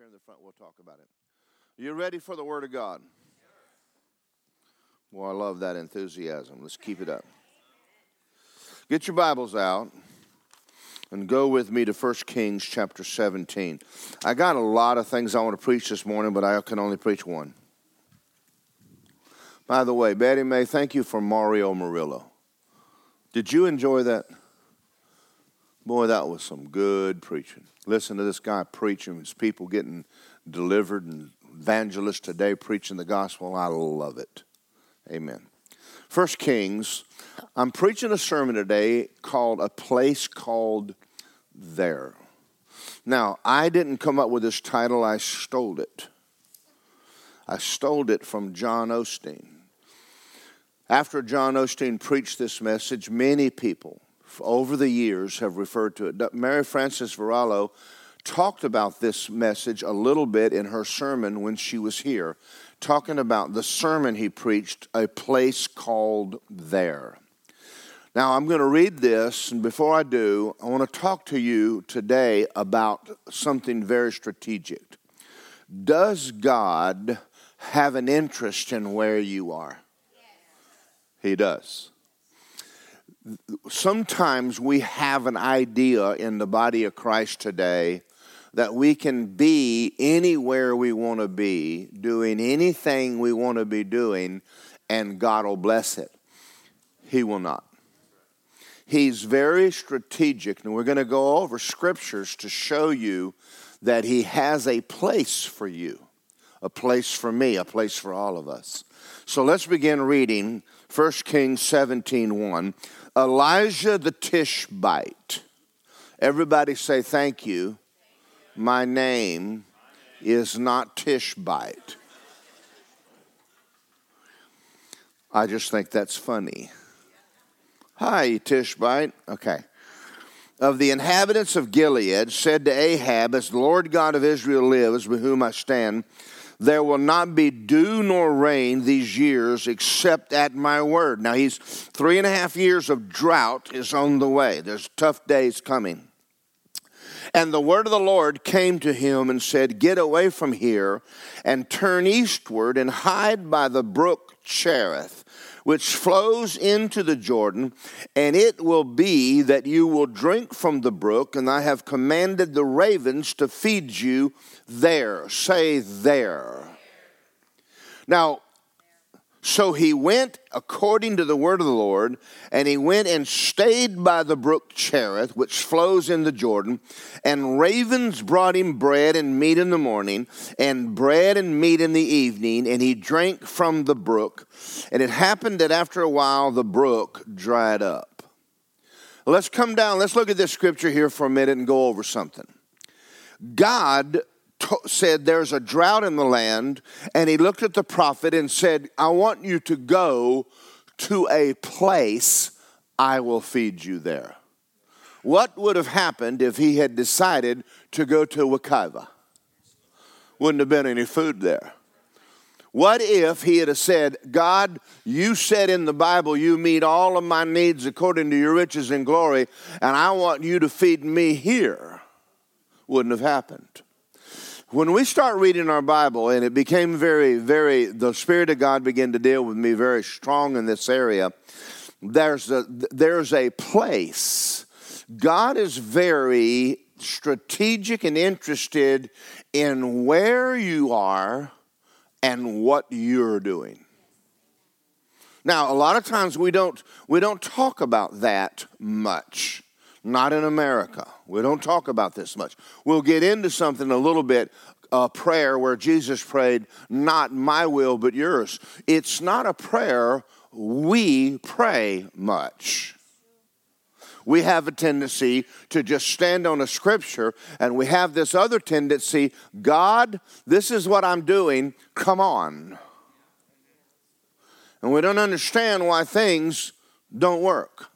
here in the front. We'll talk about it. You ready for the Word of God? Well, I love that enthusiasm. Let's keep it up. Get your Bibles out and go with me to 1 Kings chapter 17. I got a lot of things I want to preach this morning, but I can only preach one. By the way, Betty May, thank you for Mario Murillo. Did you enjoy that? Boy, that was some good preaching. Listen to this guy preaching. It's people getting delivered and evangelists today preaching the gospel. I love it. Amen. 1 Kings, I'm preaching a sermon today called A Place Called There. Now, I didn't come up with this title. I stole it. I stole it from John Osteen. After John Osteen preached this message, many people over the years have referred to it. Mary Frances Varallo talked about this message a little bit in her sermon when she was here, talking about the sermon he preached, A Place Called There. Now, I'm going to read this, and before I do, I want to talk to you today about something very strategic. Does God have an interest in where you are? He does. Sometimes we have an idea in the body of Christ today that we can be anywhere we want to be, doing anything we want to be doing, and God will bless it. He will not. He's very strategic, and we're going to go over scriptures to show you that He has a place for you, a place for me, a place for all of us. So let's begin reading 1 Kings 17:1. Elijah the Tishbite. Everybody say thank you. My name is not Tishbite. I just think that's funny. Hi, Tishbite. Okay. Of the inhabitants of Gilead, said to Ahab, as the Lord God of Israel lives, with whom I stand, there will not be dew nor rain these years except at my word. Now, 3.5 years of drought is on the way. There's tough days coming. And the word of the Lord came to him and said, get away from here and turn eastward and hide by the brook Cherith, which flows into the Jordan, and it will be that you will drink from the brook, and I have commanded the ravens to feed you there. Say there. Now, so he went according to the word of the Lord, and he went and stayed by the brook Cherith, which flows in the Jordan, and ravens brought him bread and meat in the morning, and bread and meat in the evening, and he drank from the brook. And it happened that after a while the brook dried up. Let's come down, let's look at this scripture here for a minute and go over something. God said there's a drought in the land, and he looked at the prophet and said, I want you to go to a place, I will feed you there. What would have happened if he had decided to go to Wekiva? Wouldn't have been any food there. What if he had said, God, you said in the Bible, you meet all of my needs according to your riches and glory, and I want you to feed me here? Wouldn't have happened. When we start reading our Bible, and it became the Spirit of God began to deal with me very strong in this area, there's a place. God is very strategic and interested in where you are and what you're doing. Now, a lot of times we don't talk about that much. Not in America. We don't talk about this much. We'll get into something a little bit, a prayer where Jesus prayed, not my will but yours. It's not a prayer we pray much. We have a tendency to just stand on a scripture, and we have this other tendency, God, this is what I'm doing, come on. And we don't understand why things don't work.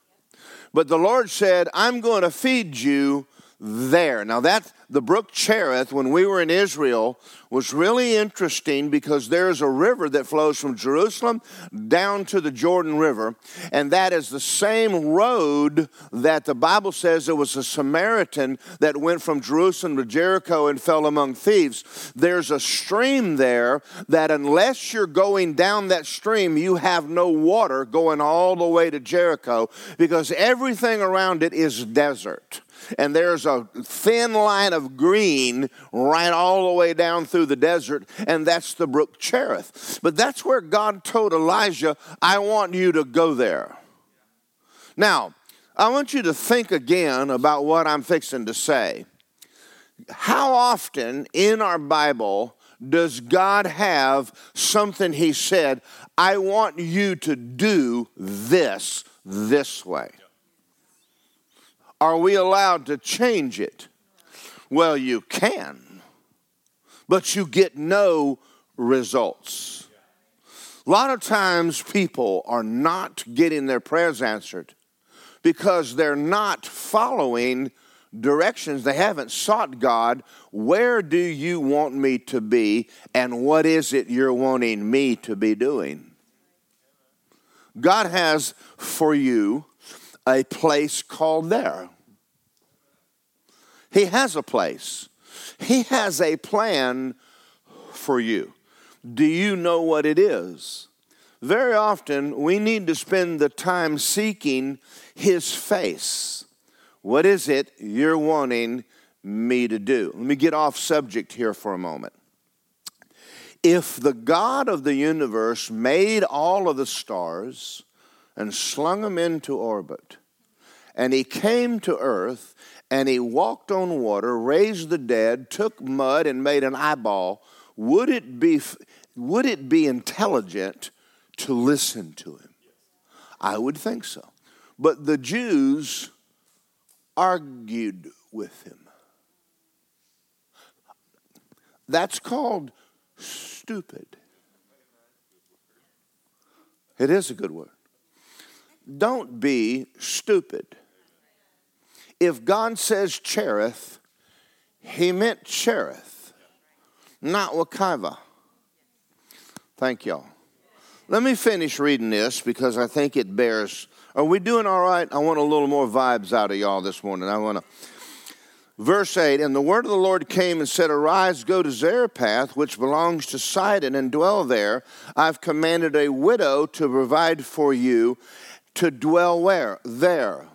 But the Lord said, I'm going to feed you there. Now, that the brook Cherith, when we were in Israel, was really interesting because there is a river that flows from Jerusalem down to the Jordan River, and that is the same road that the Bible says there was a Samaritan that went from Jerusalem to Jericho and fell among thieves. There's a stream there that unless you're going down that stream, you have no water going all the way to Jericho because everything around it is desert. And there's a thin line of green right all the way down through the desert, and that's the brook Cherith. But that's where God told Elijah, I want you to go there. Now, I want you to think again about what I'm fixing to say. How often in our Bible does God have something he said, I want you to do this way? Are we allowed to change it? Well, you can, but you get no results. A lot of times people are not getting their prayers answered because they're not following directions. They haven't sought God. Where do you want me to be, and what is it you're wanting me to be doing? God has for you a place called there. He has a place. He has a plan for you. Do you know what it is? Very often, we need to spend the time seeking his face. What is it you're wanting me to do? Let me get off subject here for a moment. If the God of the universe made all of the stars and slung him into orbit, and he came to earth, and he walked on water, raised the dead, took mud, and made an eyeball, would it be intelligent to listen to him? I would think so. But the Jews argued with him. That's called stupid. It is a good word. Don't be stupid. If God says Cherith, he meant Cherith, not Wekiva. Thank y'all. Let me finish reading this because I think it bears. Are we doing all right? I want a little more vibes out of y'all this morning. Verse 8, and the word of the Lord came and said, Arise, go to Zarephath, which belongs to Sidon, and dwell there. I've commanded a widow to provide for you. To dwell where? There.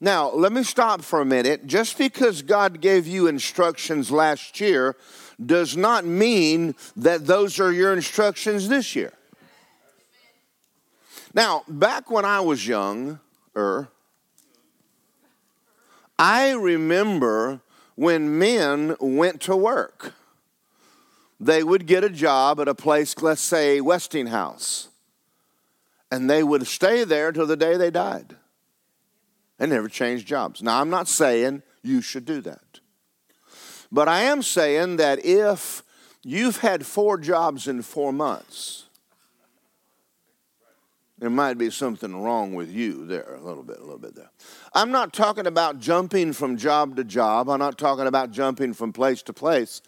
Now, let me stop for a minute. Just because God gave you instructions last year does not mean that those are your instructions this year. Now, back when I was younger, I remember when men went to work. They would get a job at a place, let's say Westinghouse. And they would stay there till the day they died. They never changed jobs. Now, I'm not saying you should do that. But I am saying that if you've had 4 jobs in 4 months, there might be something wrong with you there, a little bit there. I'm not talking about jumping from job to job. I'm not talking about jumping from place to place.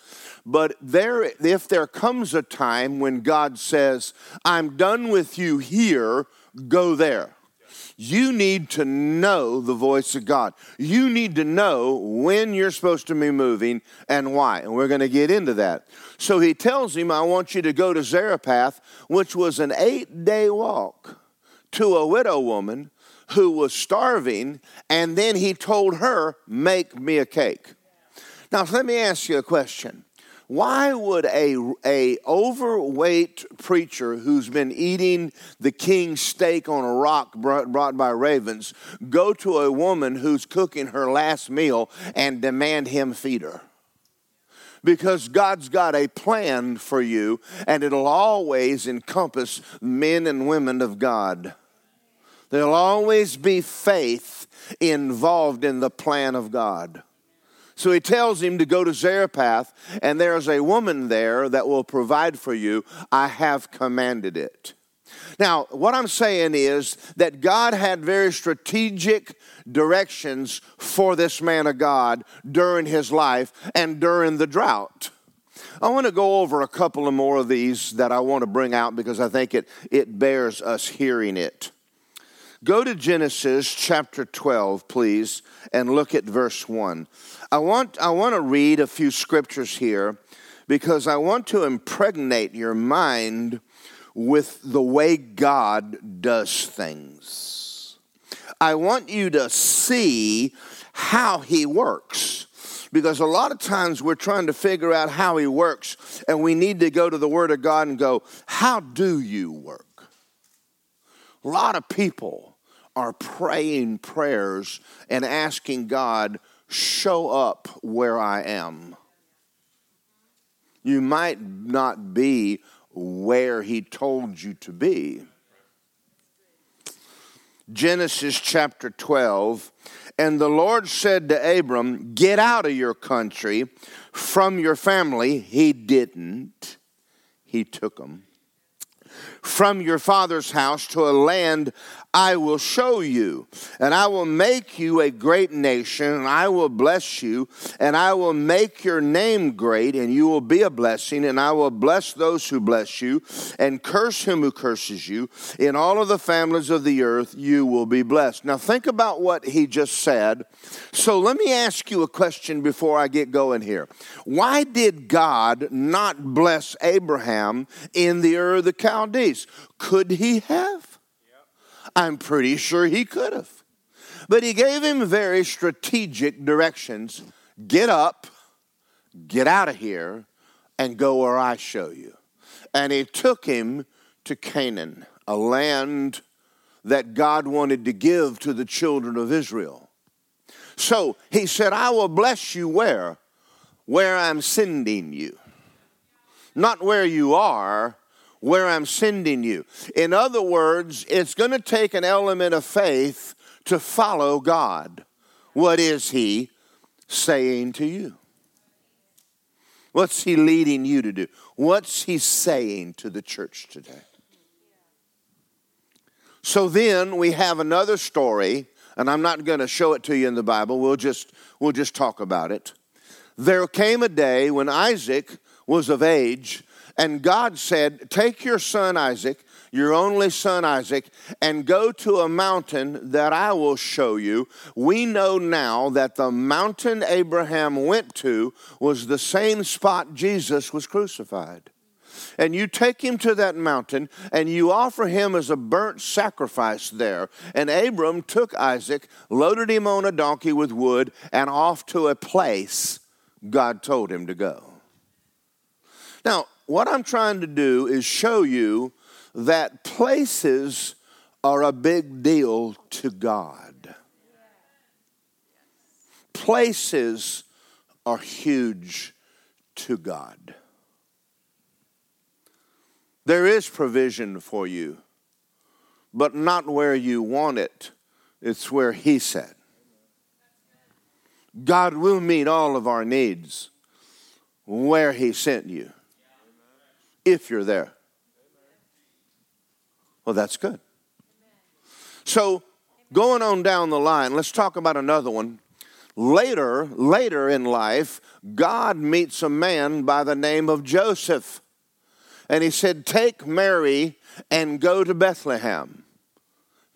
But if there comes a time when God says, I'm done with you here, go there. You need to know the voice of God. You need to know when you're supposed to be moving and why. And we're going to get into that. So he tells him, I want you to go to Zarephath, which was an 8-day walk to a widow woman who was starving. And then he told her, make me a cake. Now, let me ask you a question. Why would a overweight preacher who's been eating the king's steak on a rock brought by ravens go to a woman who's cooking her last meal and demand him feed her? Because God's got a plan for you, and it'll always encompass men and women of God. There'll always be faith involved in the plan of God. So he tells him to go to Zarephath, and there is a woman there that will provide for you. I have commanded it. Now, what I'm saying is that God had very strategic directions for this man of God during his life and during the drought. I want to go over a couple of more of these that I want to bring out because I think it bears us hearing it. Go to Genesis chapter 12, please, and look at verse 1. I want to read a few scriptures here because I want to impregnate your mind with the way God does things. I want you to see how he works, because a lot of times we're trying to figure out how he works, and we need to go to the Word of God and go, how do you work? A lot of people are praying prayers and asking God, show up where I am. You might not be where he told you to be. Genesis chapter 12, and the Lord said to Abram, get out of your country, from your family. He didn't. He took them. From your father's house to a land I will show you, and I will make you a great nation, and I will bless you, and I will make your name great, and you will be a blessing, and I will bless those who bless you, and curse him who curses you. In all of the families of the earth you will be blessed. Now think about what he just said. So let me ask you a question before I get going here. Why did God not bless Abraham in the Ur of the Chaldees? Could he have? I'm pretty sure he could have. But he gave him very strategic directions. Get up, get out of here, and go where I show you. And he took him to Canaan, a land that God wanted to give to the children of Israel. So he said, I will bless you where? Where I'm sending you. Not where you are, where I'm sending you. In other words, it's going to take an element of faith to follow God. What is he saying to you? What's he leading you to do? What's he saying to the church today? So then we have another story, and I'm not going to show it to you in the Bible. We'll just talk about it. There came a day when Isaac was of age, and God said, take your son Isaac, your only son Isaac, and go to a mountain that I will show you. We know now that the mountain Abraham went to was the same spot Jesus was crucified. And you take him to that mountain, and you offer him as a burnt sacrifice there. And Abram took Isaac, loaded him on a donkey with wood, and off to a place God told him to go. Now, what I'm trying to do is show you that places are a big deal to God. Places are huge to God. There is provision for you, but not where you want it. It's where he said. God will meet all of our needs where he sent you. If you're there. Well, that's good. So going on down the line, let's talk about another one. Later in life, God meets a man by the name of Joseph. And he said, take Mary and go to Bethlehem.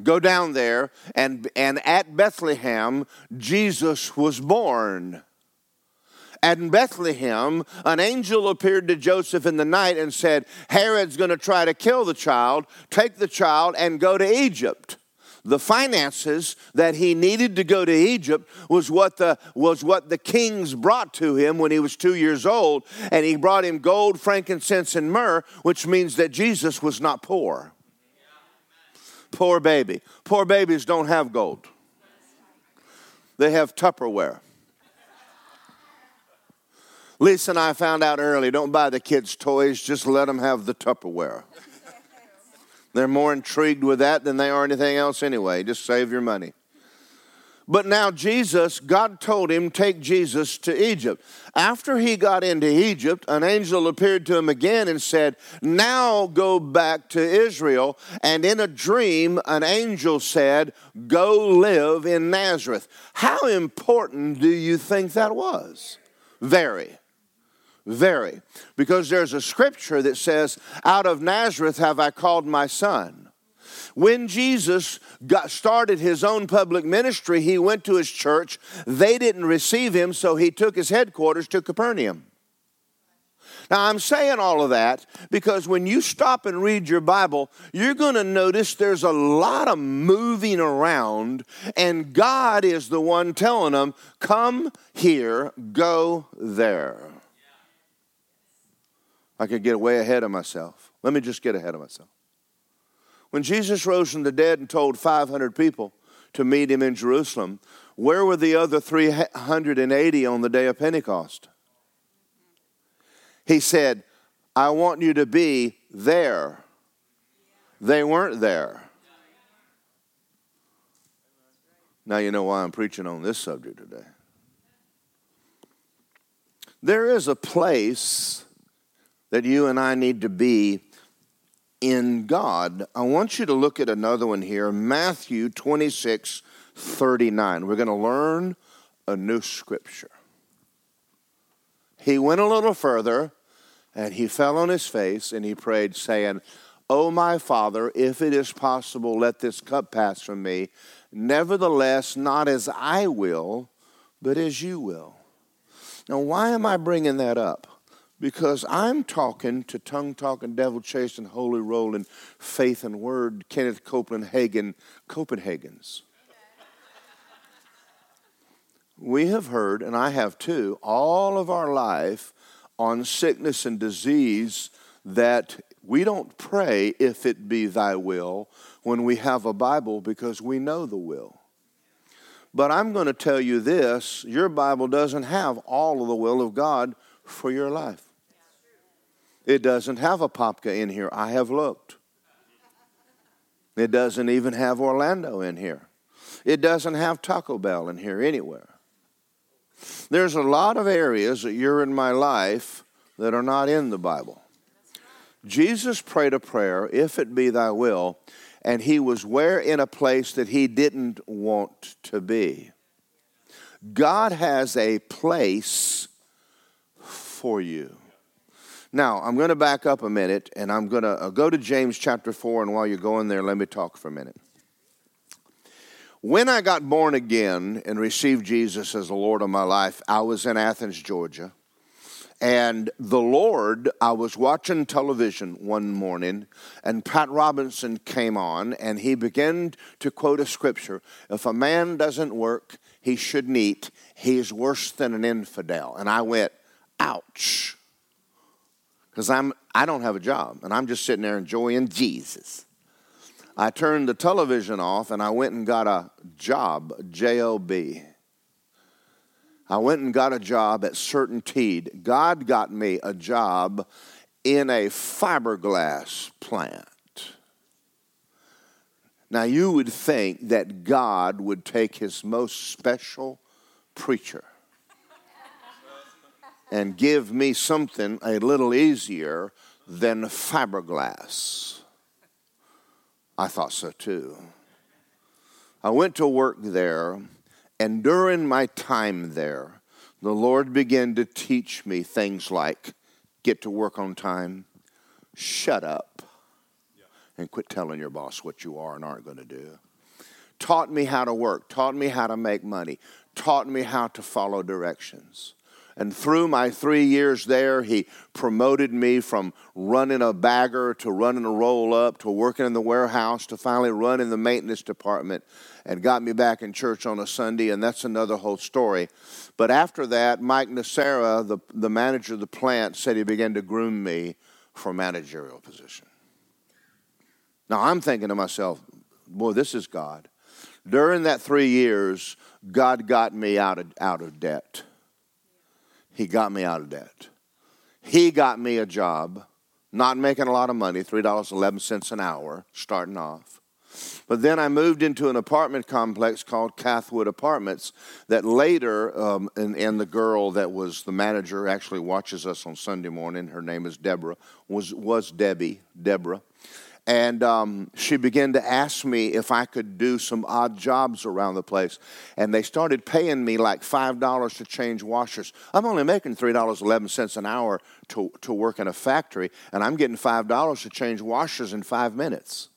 Go down there, and at Bethlehem, Jesus was born. In Bethlehem, an angel appeared to Joseph in the night and said, Herod's going to try to kill the child, take the child and go to Egypt. The finances that he needed to go to Egypt was what the kings brought to him when he was 2 years old, and he brought him gold, frankincense, and myrrh, which means that Jesus was not poor. Poor baby. Poor babies don't have gold. They have Tupperware. Lisa and I found out early, don't buy the kids' toys, just let them have the Tupperware. They're more intrigued with that than they are anything else anyway. Just save your money. But now Jesus, God told him, take Jesus to Egypt. After he got into Egypt, an angel appeared to him again and said, now go back to Israel. And in a dream, an angel said, go live in Nazareth. How important do you think that was? Very. Very. Because there's a scripture that says, out of Nazareth have I called my son. When Jesus started his own public ministry, he went to his church. They didn't receive him, so he took his headquarters to Capernaum. Now, I'm saying all of that because when you stop and read your Bible, you're going to notice there's a lot of moving around, and God is the one telling them, come here, go there. I could get way ahead of myself. Let me just get ahead of myself. When Jesus rose from the dead and told 500 people to meet him in Jerusalem, where were the other 380 on the day of Pentecost? He said, I want you to be there. They weren't there. Now you know why I'm preaching on this subject today. There is a place that you and I need to be in God. I want you to look at another one here, Matthew 26:39. We're going to learn a new scripture. He went a little further, and he fell on his face, and he prayed, saying, O my Father, if it is possible, let this cup pass from me. Nevertheless, not as I will, but as you will. Now, why am I bringing that up? Because I'm talking to tongue-talking, devil-chasing, holy rolling, faith and word, Kenneth Copeland Hagin, Copenhagen's. We have heard, and I have too, all of our life on sickness and disease that we don't pray if it be thy will when we have a Bible because we know the will. But I'm going to tell you this, your Bible doesn't have all of the will of God for your life. It doesn't have Apopka in here. I have looked. It doesn't even have Orlando in here. It doesn't have Taco Bell in here anywhere. There's a lot of areas that you're in my life that are not in the Bible. Jesus prayed a prayer, if it be thy will, and he was where in a place that he didn't want to be. God has a place for you. Now, I'm going to back up a minute, and I'm going to go to James chapter 4, and while you're going there, let me talk for a minute. When I got born again and received Jesus as the Lord of my life, I was in Athens, Georgia, and I was watching television one morning, and Pat Robinson came on, and he began to quote a scripture, if a man doesn't work, he shouldn't eat, he's worse than an infidel. And I went, ouch, because I don't have a job, and I'm just sitting there enjoying Jesus. I turned the television off, and I went and got a job, J-O-B. I went and got a job at CertainTeed. God got me a job in a fiberglass plant. Now, you would think that God would take his most special preacher and give me something a little easier than fiberglass. I thought so too. I went to work there, and during my time there, the Lord began to teach me things like get to work on time, shut up, and quit telling your boss what you are and aren't going to do. Taught me how to work, taught me how to make money, taught me how to follow directions. And through my 3 years there, he promoted me from running a bagger to running a roll-up to working in the warehouse to finally running the maintenance department and got me back in church on a Sunday, and that's another whole story. But after that, Mike Nacera, the manager of the plant, said he began to groom me for a managerial position. Now, I'm thinking to myself, boy, this is God. During that 3 years, God got me out of debt. He got me out of debt. He got me a job, not making a lot of money, $3.11 an hour, starting off. But then I moved into an apartment complex called Cathwood Apartments that later, and the girl that was the manager actually watches us on Sunday morning. Her name is Deborah, was Deborah. And she began to ask me if I could do some odd jobs around the place. And they started paying me like $5 to change washers. I'm only making $3.11 an hour to work in a factory, and I'm getting $5 to change washers in 5 minutes.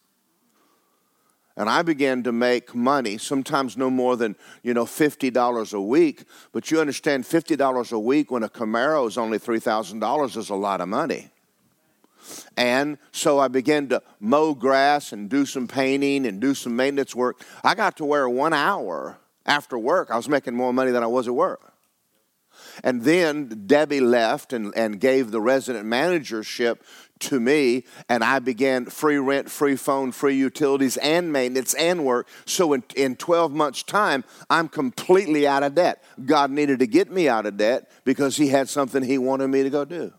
And I began to make money, sometimes no more than, $50 a week. But you understand, $50 a week when a Camaro is only $3,000 is a lot of money. And so I began to mow grass and do some painting and do some maintenance work. I got to where 1 hour after work, I was making more money than I was at work. And then Debbie left and gave the resident managership to me, and I began free rent, free phone, free utilities, and maintenance, and work. So in 12 months' time, I'm completely out of debt. God needed to get me out of debt because he had something he wanted me to go do.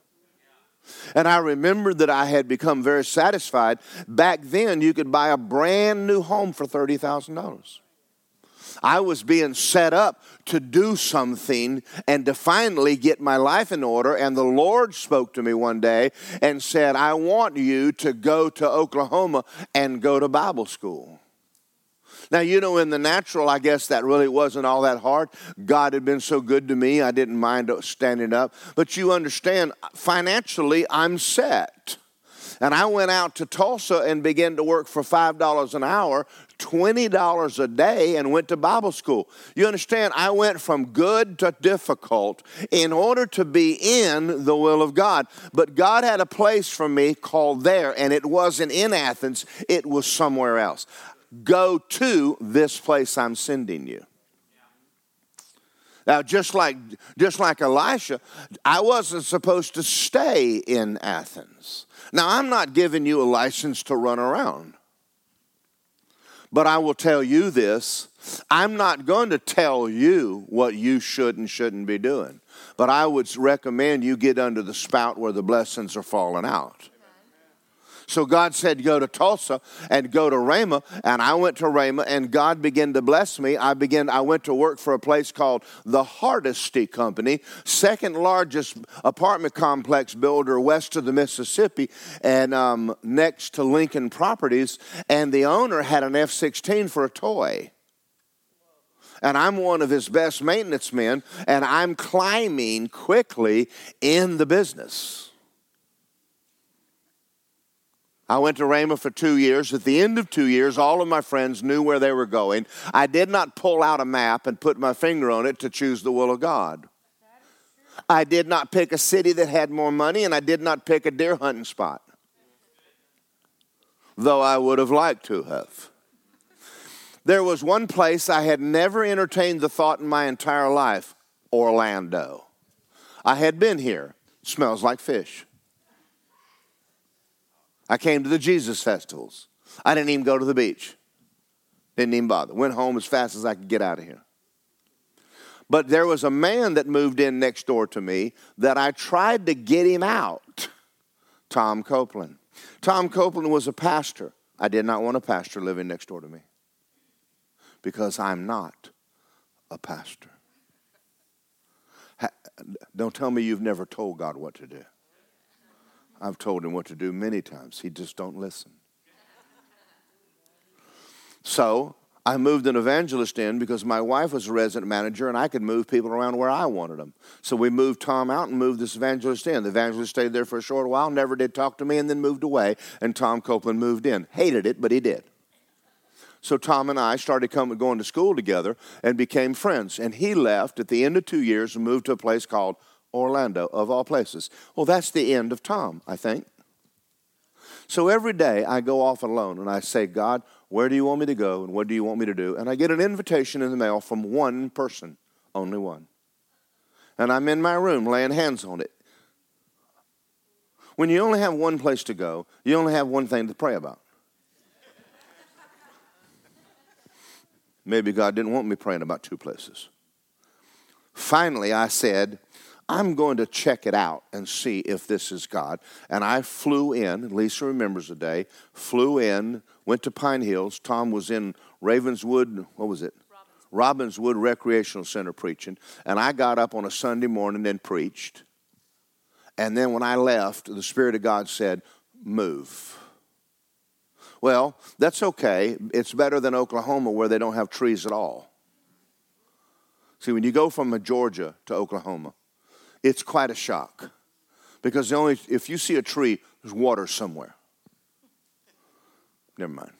And I remembered that I had become very satisfied. Back then, you could buy a brand new home for $30,000. I was being set up to do something and to finally get my life in order. And the Lord spoke to me one day and said, I want you to go to Oklahoma and go to Bible school. Now, in the natural, I guess that really wasn't all that hard. God had been so good to me, I didn't mind standing up. But you understand, financially, I'm set. And I went out to Tulsa and began to work for $5 an hour, $20 a day, and went to Bible school. You understand, I went from good to difficult in order to be in the will of God. But God had a place for me called there, and it wasn't in Athens. It was somewhere else. Go to this place I'm sending you. Now, just like Elisha, I wasn't supposed to stay in Athens. Now, I'm not giving you a license to run around. But I will tell you this. I'm not going to tell you what you should and shouldn't be doing. But I would recommend you get under the spout where the blessings are falling out. So God said, go to Tulsa and go to Ramah, and I went to Ramah, and God began to bless me. I went to work for a place called the Hardesty Company, second largest apartment complex builder west of the Mississippi, and next to Lincoln Properties, and the owner had an F-16 for a toy. And I'm one of his best maintenance men, and I'm climbing quickly in the business. I went to Ramah for 2 years. At the end of 2 years, all of my friends knew where they were going. I did not pull out a map and put my finger on it to choose the will of God. I did not pick a city that had more money, and I did not pick a deer hunting spot, though I would have liked to have. There was one place I had never entertained the thought in my entire life, Orlando. I had been here. Smells like fish. I came to the Jesus festivals. I didn't even go to the beach. Didn't even bother. Went home as fast as I could get out of here. But there was a man that moved in next door to me that I tried to get him out, Tom Copeland. Tom Copeland was a pastor. I did not want a pastor living next door to me because I'm not a pastor. Don't tell me you've never told God what to do. I've told him what to do many times. He just don't listen. So I moved an evangelist in because my wife was a resident manager and I could move people around where I wanted them. So we moved Tom out and moved this evangelist in. The evangelist stayed there for a short while, never did talk to me, and then moved away. And Tom Copeland moved in. Hated it, but he did. So Tom and I started going to school together and became friends. And he left at the end of 2 years and moved to a place called Orlando, of all places. Well, that's the end of Tom, I think. So every day I go off alone and I say, God, where do you want me to go and what do you want me to do? And I get an invitation in the mail from one person, only one. And I'm in my room laying hands on it. When you only have one place to go, you only have one thing to pray about. Maybe God didn't want me praying about two places. Finally, I said, I'm going to check it out and see if this is God. And I flew in, Lisa remembers the day, flew in, went to Pine Hills. Tom was in Ravenswood, what was it? Robinswood Recreational Center preaching. And I got up on a Sunday morning and preached. And then when I left, the Spirit of God said, move. Well, that's okay. It's better than Oklahoma where they don't have trees at all. See, when you go from Georgia to Oklahoma, it's quite a shock. Because the only if you see a tree, there's water somewhere. Never mind.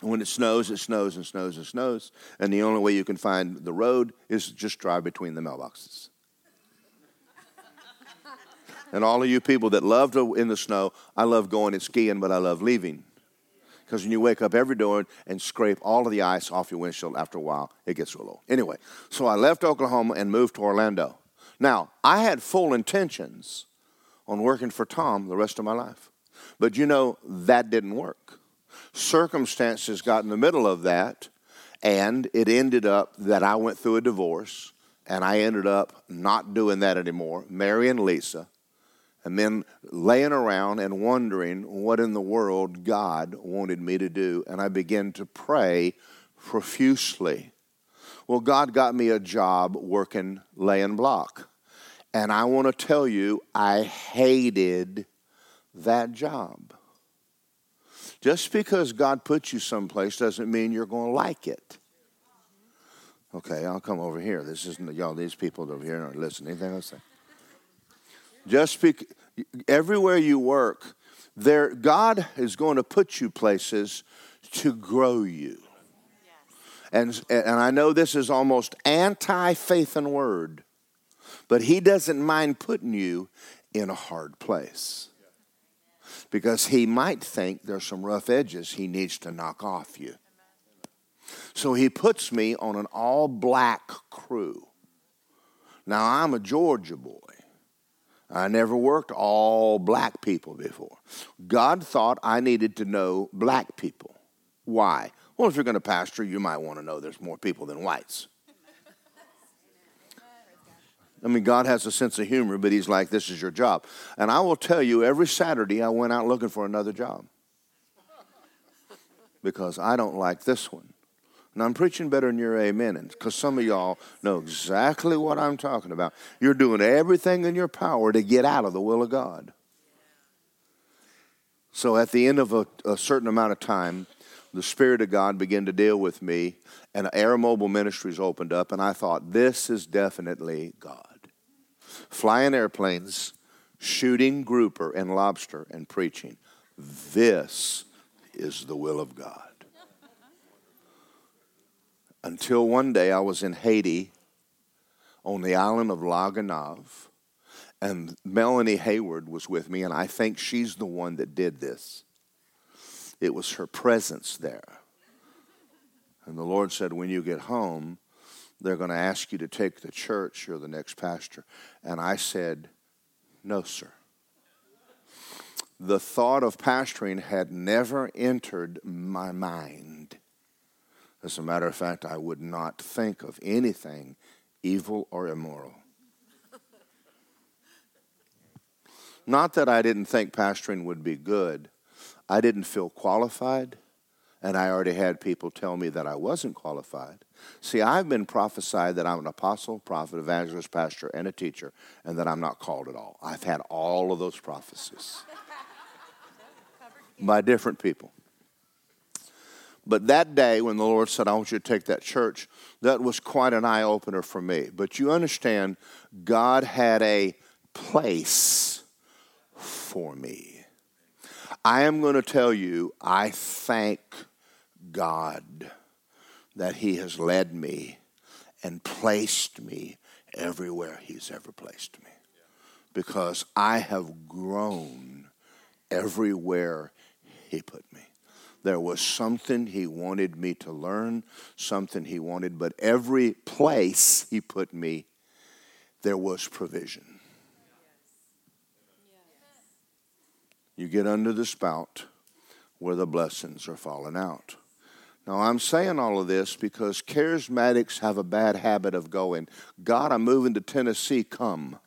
When it snows, it snows and snows and snows. And the only way you can find the road is to just drive between the mailboxes. And all of you people that love to in the snow, I love going and skiing, but I love leaving. Because when you wake up every day and scrape all of the ice off your windshield, after a while, it gets a little. Anyway, so I left Oklahoma and moved to Orlando. Now, I had full intentions on working for Tom the rest of my life. But you know, that didn't work. Circumstances got in the middle of that, and it ended up that I went through a divorce, and I ended up not doing that anymore, marrying Lisa, and then laying around and wondering what in the world God wanted me to do, and I began to pray profusely. Well, God got me a job working laying block, and I want to tell you, I hated that job. Just because God puts you someplace doesn't mean you're going to like it. Okay, I'll come over here. This isn't, y'all, these people over here aren't listening. Anything I say? Just because, everywhere you work, there God is going to put you places to grow you. And I know this is almost anti-faith and word, but he doesn't mind putting you in a hard place. Because he might think there's some rough edges he needs to knock off you. So he puts me on an all-black crew. Now, I'm a Georgia boy. I never worked all black people before. God thought I needed to know black people. Why? Well, if you're going to pastor, you might want to know there's more people than whites. I mean, God has a sense of humor, but he's like, this is your job. And I will tell you, every Saturday I went out looking for another job because I don't like this one. And I'm preaching better than your amen, because some of y'all know exactly what I'm talking about. You're doing everything in your power to get out of the will of God. So at the end of a certain amount of time, the Spirit of God began to deal with me, and Air Mobile Ministries opened up, and I thought, this is definitely God. Flying airplanes, shooting grouper and lobster and preaching. This is the will of God. Until one day I was in Haiti on the island of Laganave, and Melanie Hayward was with me, and I think she's the one that did this. It was her presence there. And the Lord said, when you get home, they're going to ask you to take the church. You're the next pastor. And I said, no, sir. The thought of pastoring had never entered my mind. As a matter of fact, I would not think of anything evil or immoral. Not that I didn't think pastoring would be good. I didn't feel qualified, and I already had people tell me that I wasn't qualified. See, I've been prophesied that I'm an apostle, prophet, evangelist, pastor, and a teacher, and that I'm not called at all. I've had all of those prophecies by different people. But that day when the Lord said, I want you to take that church, that was quite an eye-opener for me. But you understand, God had a place for me. I am going to tell you, I thank God that he has led me and placed me everywhere he's ever placed me, because I have grown everywhere he put me. There was something he wanted me to learn, something he wanted, but every place he put me, there was provision. You get under the spout where the blessings are falling out. Now, I'm saying all of this because charismatics have a bad habit of going, God, I'm moving to Tennessee, come.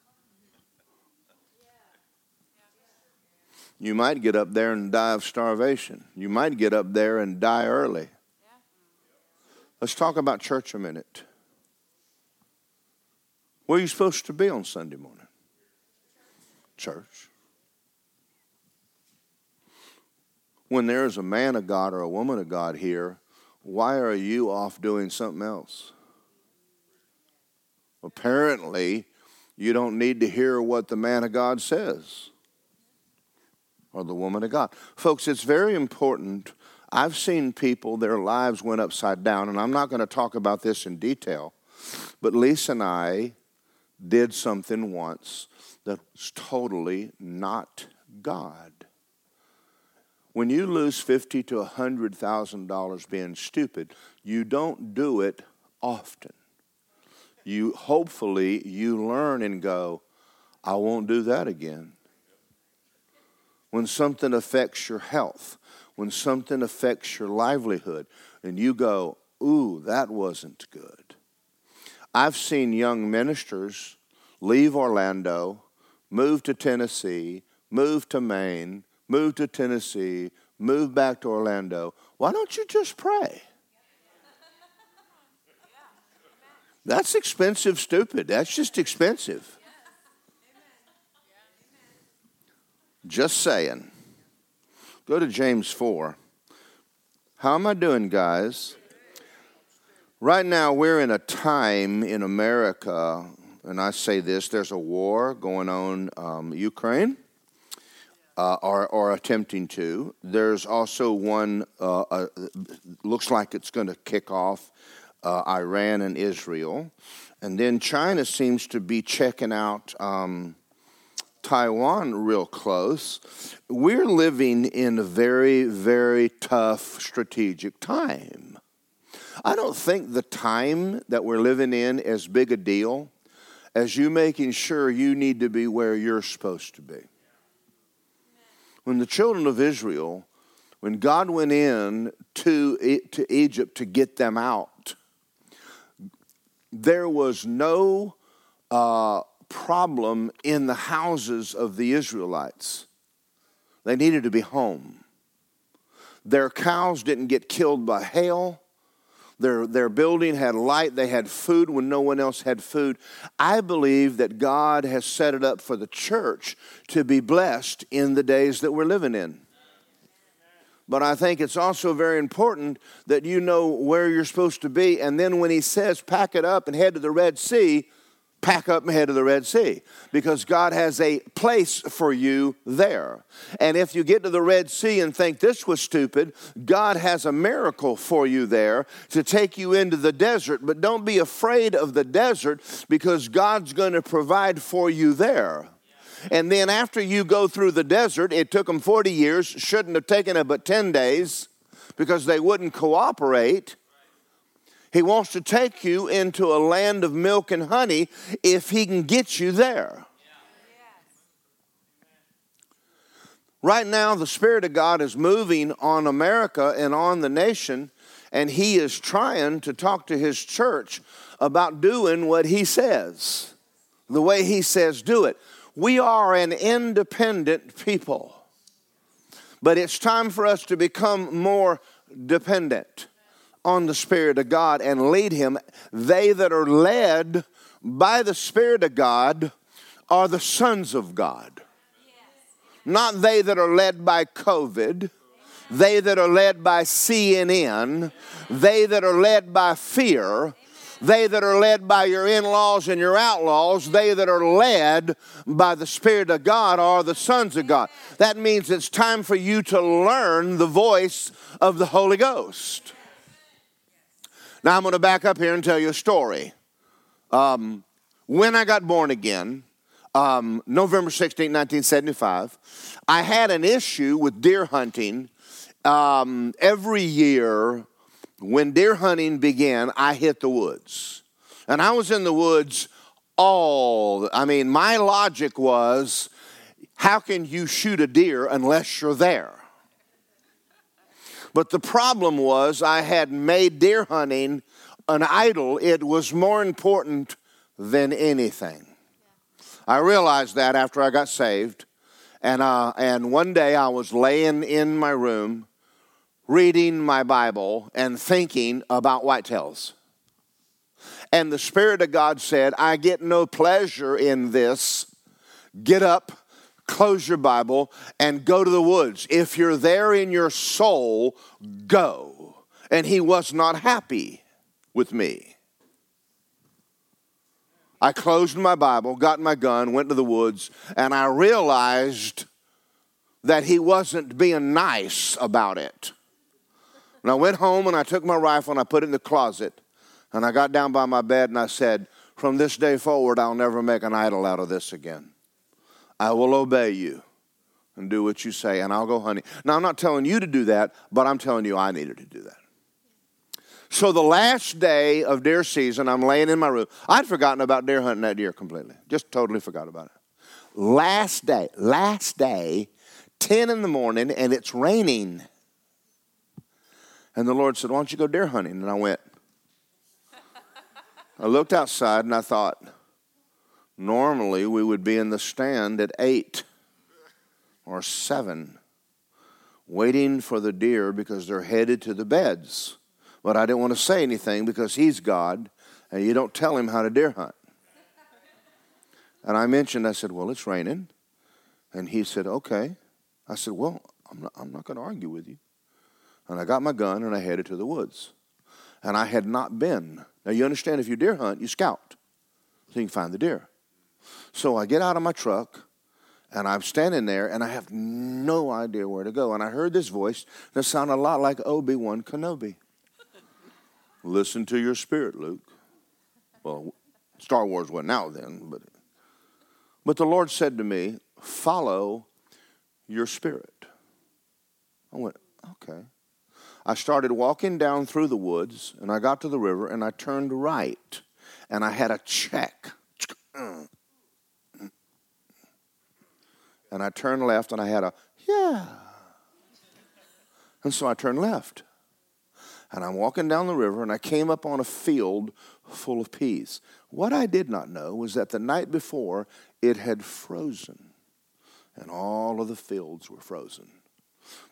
You might get up there and die of starvation. You might get up there and die early. Let's talk about church a minute. Where are you supposed to be on Sunday morning? Church. When there is a man of God or a woman of God here, why are you off doing something else? Apparently, you don't need to hear what the man of God says or the woman of God. Folks, it's very important. I've seen people, their lives went upside down, and I'm not going to talk about this in detail, but Lisa and I did something once that was totally not God. When you lose $50,000 to $100,000 being stupid, you don't do it often. You hopefully, you learn and go, I won't do that again. When something affects your health, when something affects your livelihood, and you go, ooh, that wasn't good. I've seen young ministers leave Orlando, move to Tennessee, move to Maine, move to Tennessee, move back to Orlando. Why don't you just pray? That's expensive, stupid. That's just expensive. Just saying. Go to James 4. How am I doing, guys? Right now, we're in a time in America, and I say this, there's a war going on Ukraine, or attempting to. There's also one, looks like it's going to kick off, Iran and Israel. And then China seems to be checking out Taiwan real close. We're living in a very, very tough strategic time. I don't think the time that we're living in is as big a deal as you making sure you need to be where you're supposed to be. When the children of Israel, when God went in to Egypt to get them out, there was no problem in the houses of the Israelites. They needed to be home. Their cows didn't get killed by hail. Their building had light. They had food when no one else had food. I believe that God has set it up for the church to be blessed in the days that we're living in. But I think it's also very important that you know where you're supposed to be, and then when he says pack it up and head to the Red Sea, pack up and head to the Red Sea, because God has a place for you there. And if you get to the Red Sea and think this was stupid, God has a miracle for you there to take you into the desert. But don't be afraid of the desert, because God's going to provide for you there. And then after you go through the desert, it took them 40 years, shouldn't have taken it but 10 days because they wouldn't cooperate. He wants to take you into a land of milk and honey if he can get you there. Right now, the Spirit of God is moving on America and on the nation, and he is trying to talk to his church about doing what he says, the way he says do it. We are an independent people, but it's time for us to become more dependent on the Spirit of God and lead him. They that are led by the Spirit of God are the sons of God. Not they that are led by COVID, they that are led by CNN, they that are led by fear, they that are led by your in-laws and your outlaws, they that are led by the Spirit of God are the sons of God. That means it's time for you to learn the voice of the Holy Ghost. Now, I'm going to back up here and tell you a story. When I got born again, November 16, 1975, I had an issue with deer hunting. Every year when deer hunting began, I hit the woods. And I was in the woods my logic was, how can you shoot a deer unless you're there? But the problem was I had made deer hunting an idol. It was more important than anything. I realized that after I got saved. And one day I was laying in my room reading my Bible and thinking about whitetails. And the Spirit of God said, I get no pleasure in this. Get up, close your Bible, and go to the woods. If you're there in your soul, go. And he was not happy with me. I closed my Bible, got my gun, went to the woods, and I realized that he wasn't being nice about it. And I went home and I took my rifle and I put it in the closet. And I got down by my bed and I said, from this day forward, I'll never make an idol out of this again. I will obey you and do what you say, and I'll go hunting. Now, I'm not telling you to do that, but I'm telling you I needed to do that. So the last day of deer season, I'm laying in my room. I'd forgotten about deer hunting that year completely. Just totally forgot about it. Last day, 10 in the morning, and it's raining. And the Lord said, why don't you go deer hunting? And I went. I looked outside and I thought, normally we would be in the stand at 8 or 7 waiting for the deer because they're headed to the beds. But I didn't want to say anything because he's God and you don't tell him how to deer hunt. And I said, well, it's raining. And he said, okay. I said, well, I'm not going to argue with you. And I got my gun and I headed to the woods. And I had not been. Now, you understand, if you deer hunt, you scout so you can find the deer. So I get out of my truck, and I'm standing there, and I have no idea where to go. And I heard this voice that sounded a lot like Obi-Wan Kenobi. Listen to your spirit, Luke. Well, Star Wars wasn't out then. But the Lord said to me, follow your spirit. I went, okay. I started walking down through the woods, and I got to the river, and I turned right, and I had a check. And I turned left, and I had a, yeah. And so I turned left. And I'm walking down the river, and I came up on a field full of peas. What I did not know was that the night before, it had frozen, and all of the fields were frozen.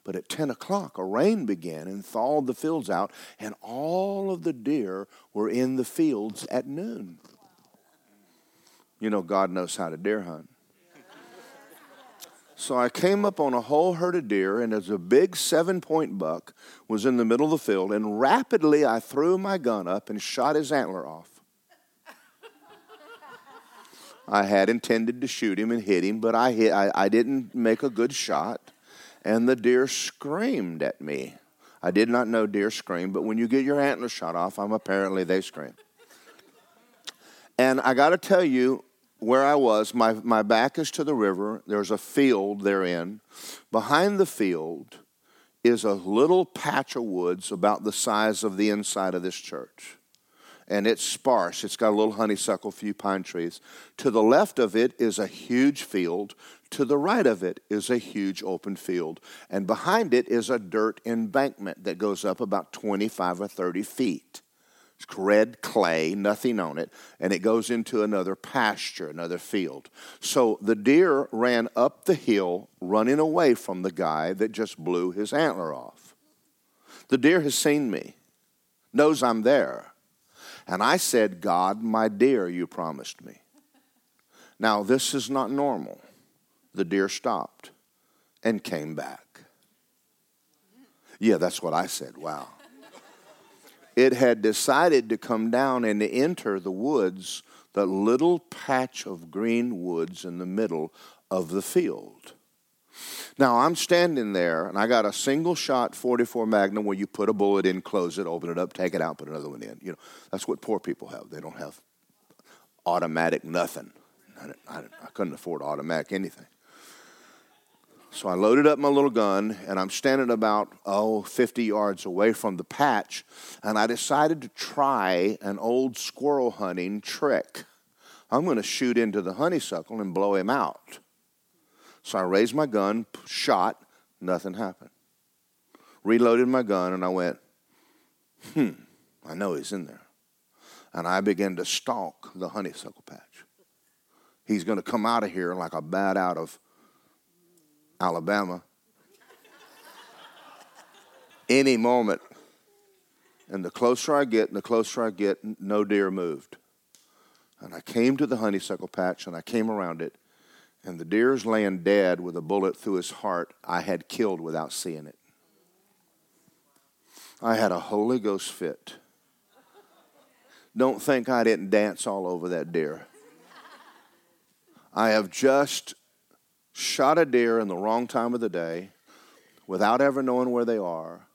But at 10 o'clock, a rain began and thawed the fields out, and all of the deer were in the fields at noon. You know, God knows how to deer hunt. So I came up on a whole herd of deer, and as a big 7-point buck was in the middle of the field, and rapidly I threw my gun up and shot his antler off. I had intended to shoot him and hit him, but I didn't make a good shot. And the deer screamed at me. I did not know deer scream, but when you get your antler shot off, apparently they scream. And I got to tell you where I was. My back is to the river. There's a field therein. Behind the field is a little patch of woods about the size of the inside of this church. And it's sparse. It's got a little honeysuckle, few pine trees. To the left of it is a huge field. To the right of it is a huge open field. And behind it is a dirt embankment that goes up about 25 or 30 feet. It's red clay, nothing on it. And it goes into another pasture, another field. So the deer ran up the hill, running away from the guy that just blew his antler off. The deer has seen me, knows I'm there. And I said, God, my deer, you promised me. Now, this is not normal. The deer stopped and came back. Yeah, that's what I said. Wow. It had decided to come down and to enter the woods, the little patch of green woods in the middle of the field. Now, I'm standing there, and I got a single-shot .44 Magnum where you put a bullet in, close it, open it up, take it out, put another one in. You know, that's what poor people have. They don't have automatic nothing. I couldn't afford automatic anything. So I loaded up my little gun, and I'm standing about, 50 yards away from the patch, and I decided to try an old squirrel hunting trick. I'm going to shoot into the honeysuckle and blow him out. So I raised my gun, shot, nothing happened. reloaded my gun, and I went, I know he's in there. And I began to stalk the honeysuckle patch. He's going to come out of here like a bat out of Alabama any moment. And the closer I get, no deer moved. And I came to the honeysuckle patch, and I came around it, and the deer's laying dead with a bullet through his heart I had killed without seeing it. I had a Holy Ghost fit. Don't think I didn't dance all over that deer. I have just shot a deer in the wrong time of the day without ever knowing where they are,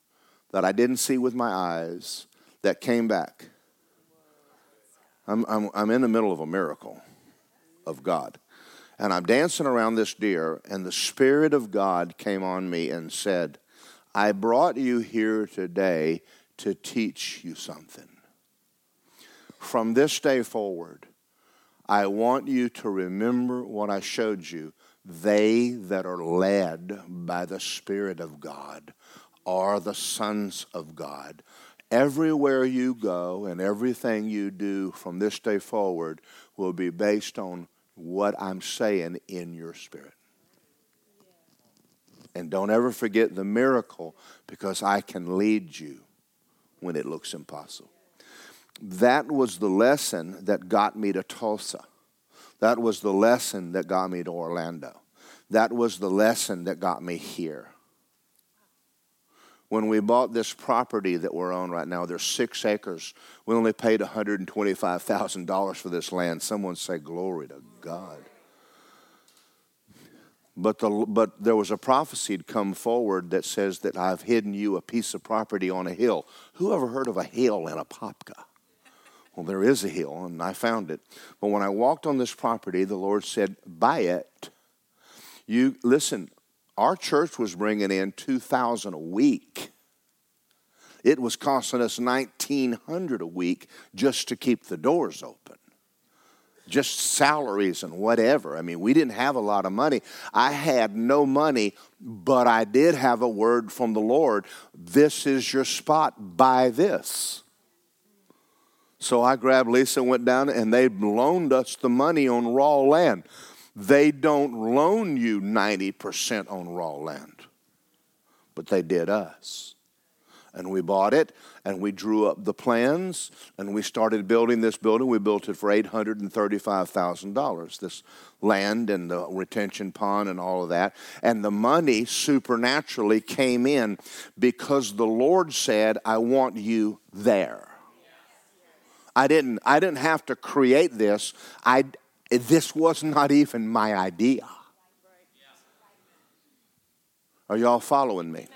that I didn't see with my eyes, that came back. I'm in the middle of a miracle of God. And I'm dancing around this deer, and the Spirit of God came on me and said, I brought you here today to teach you something. From this day forward, I want you to remember what I showed you. They that are led by the Spirit of God are the sons of God. Everywhere you go and everything you do from this day forward will be based on what I'm saying in your spirit. And don't ever forget the miracle, because I can lead you when it looks impossible. That was the lesson that got me to Tulsa. That was the lesson that got me to Orlando. That was the lesson that got me here. When we bought this property that we're on right now, there's 6 acres. We only paid $125,000 for this land. Someone say glory to God. But there was a prophecy to come forward that says that I've hidden you a piece of property on a hill. Who ever heard of a hill in Apopka? Well, there is a hill, and I found it. But when I walked on this property, the Lord said, buy it. You listen, our church was bringing in $2,000 a week. It was costing us $1,900 a week just to keep the doors open. Just salaries and whatever. I mean, we didn't have a lot of money. I had no money, but I did have a word from the Lord. This is your spot. Buy this. So I grabbed Lisa and went down, and they loaned us the money on raw land. They don't loan you 90% on raw land, but they did us. And we bought it, and we drew up the plans, and we started building this building. We built it for $835,000, this land and the retention pond and all of that. And the money supernaturally came in because the Lord said, I want you there. I didn't have to create this. This was not even my idea. Are y'all following me?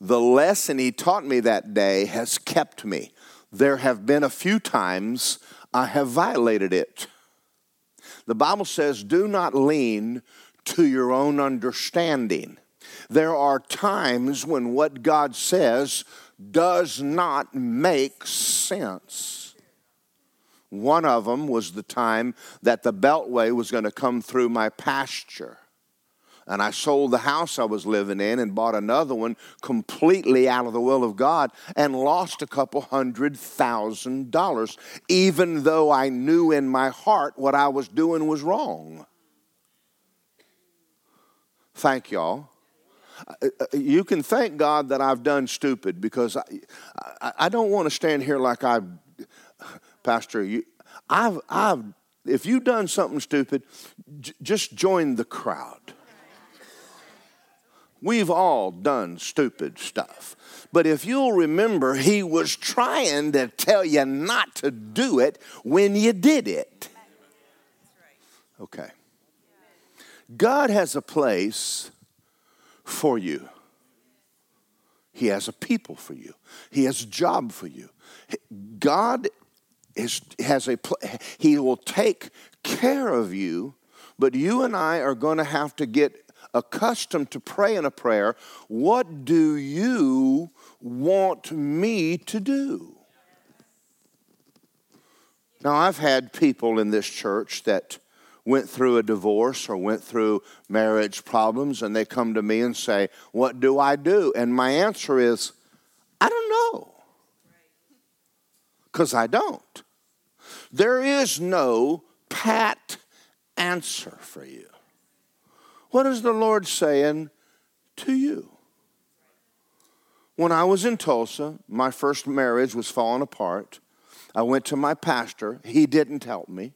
The lesson he taught me that day has kept me. There have been a few times I have violated it. The Bible says, do not lean to your own understanding. There are times when what God says does not make sense. One of them was the time that the Beltway was going to come through my pasture. And I sold the house I was living in and bought another one completely out of the will of God and lost $200,000, even though I knew in my heart what I was doing was wrong. Thank y'all. You can thank God that I've done stupid, because I don't want to stand here like Pastor, if you've done something stupid, just join the crowd. We've all done stupid stuff. But if you'll remember, he was trying to tell you not to do it when you did it. Okay. God has a place for you. He has a people for you. He has a job for you. God He will take care of you, but you and I are going to have to get accustomed to praying a prayer. What do you want me to do? Now, I've had people in this church that went through a divorce or went through marriage problems, and they come to me and say, what do I do? And my answer is, I don't know, because I don't. There is no pat answer for you. What is the Lord saying to you? When I was in Tulsa, my first marriage was falling apart. I went to my pastor. He didn't help me.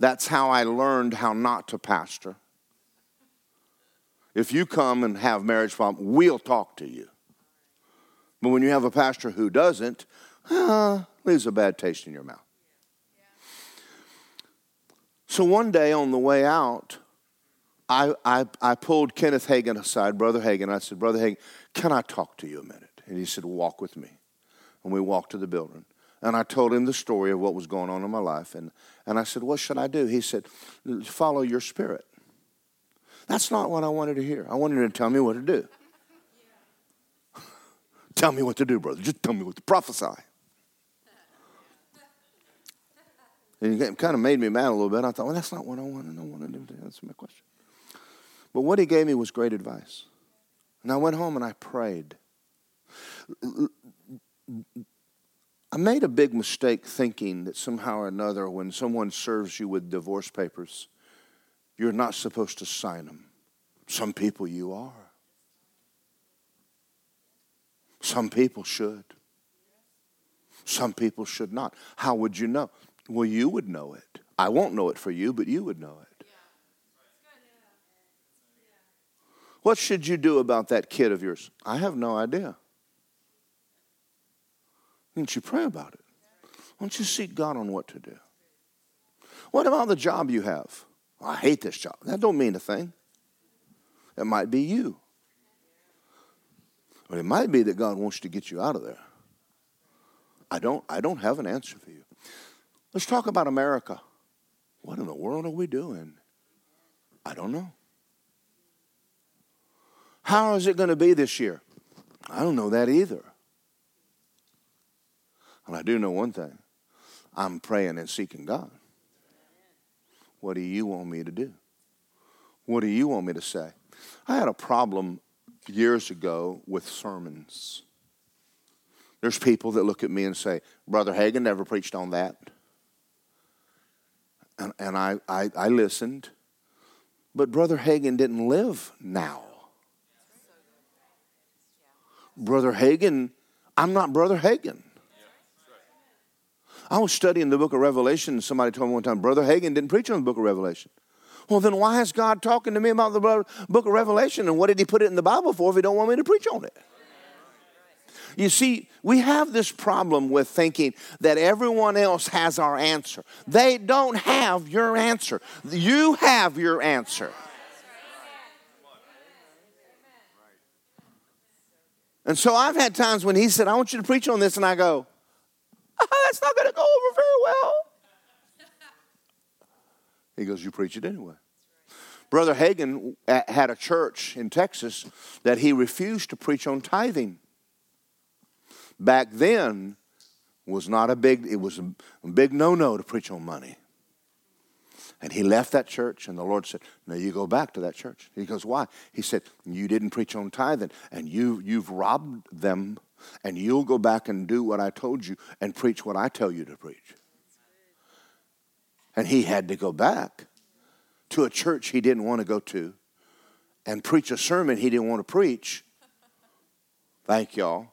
That's how I learned how not to pastor. If you come and have marriage problems, we'll talk to you. But when you have a pastor who doesn't, leaves a bad taste in your mouth. So one day on the way out, I pulled Kenneth Hagin aside, Brother Hagin. I said, Brother Hagin, can I talk to you a minute? And he said, walk with me. And we walked to the building. And I told him the story of what was going on in my life. And I said, what should I do? He said, follow your spirit. That's not what I wanted to hear. I wanted him to tell me what to do. Tell me what to do, brother. Just tell me what to prophesy. And it kind of made me mad a little bit. I thought, well, that's not what I wanted. I wanted him to answer my question. But what he gave me was great advice. And I went home and I prayed. I made a big mistake thinking that somehow or another when someone serves you with divorce papers, you're not supposed to sign them. Some people you are. Some people should. Some people should not. How would you know? Well, you would know it. I won't know it for you, but you would know it. What should you do about that kid of yours? I have no idea. Didn't you pray about it? Why don't you seek God on what to do? What about the job you have? Oh, I hate this job. That don't mean a thing. It might be you. But it might be that God wants to get you out of there. I don't have an answer for you. Let's talk about America. What in the world are we doing? I don't know. How is it going to be this year? I don't know that either. And I do know one thing. I'm praying and seeking God. What do you want me to do? What do you want me to say? I had a problem years ago with sermons. There's people that look at me and say, Brother Hagin never preached on that. And I listened. But Brother Hagin didn't live now. Brother Hagin, I'm not Brother Hagin. I was studying the book of Revelation, and somebody told me one time, Brother Hagin didn't preach on the book of Revelation. Well, then why is God talking to me about the book of Revelation, and what did he put it in the Bible for if he don't want me to preach on it? You see, we have this problem with thinking that everyone else has our answer. They don't have your answer. You have your answer. And so I've had times when he said, I want you to preach on this, and I go, that's not going to go over very well. He goes, you preach it anyway. Brother Hagin had a church in Texas that he refused to preach on tithing. Back then, it was a big no-no to preach on money. And he left that church, and the Lord said, now you go back to that church. He goes, why? He said, you didn't preach on tithing, and you've robbed them. And you'll go back and do what I told you and preach what I tell you to preach. And he had to go back to a church he didn't want to go to and preach a sermon he didn't want to preach. Thank y'all.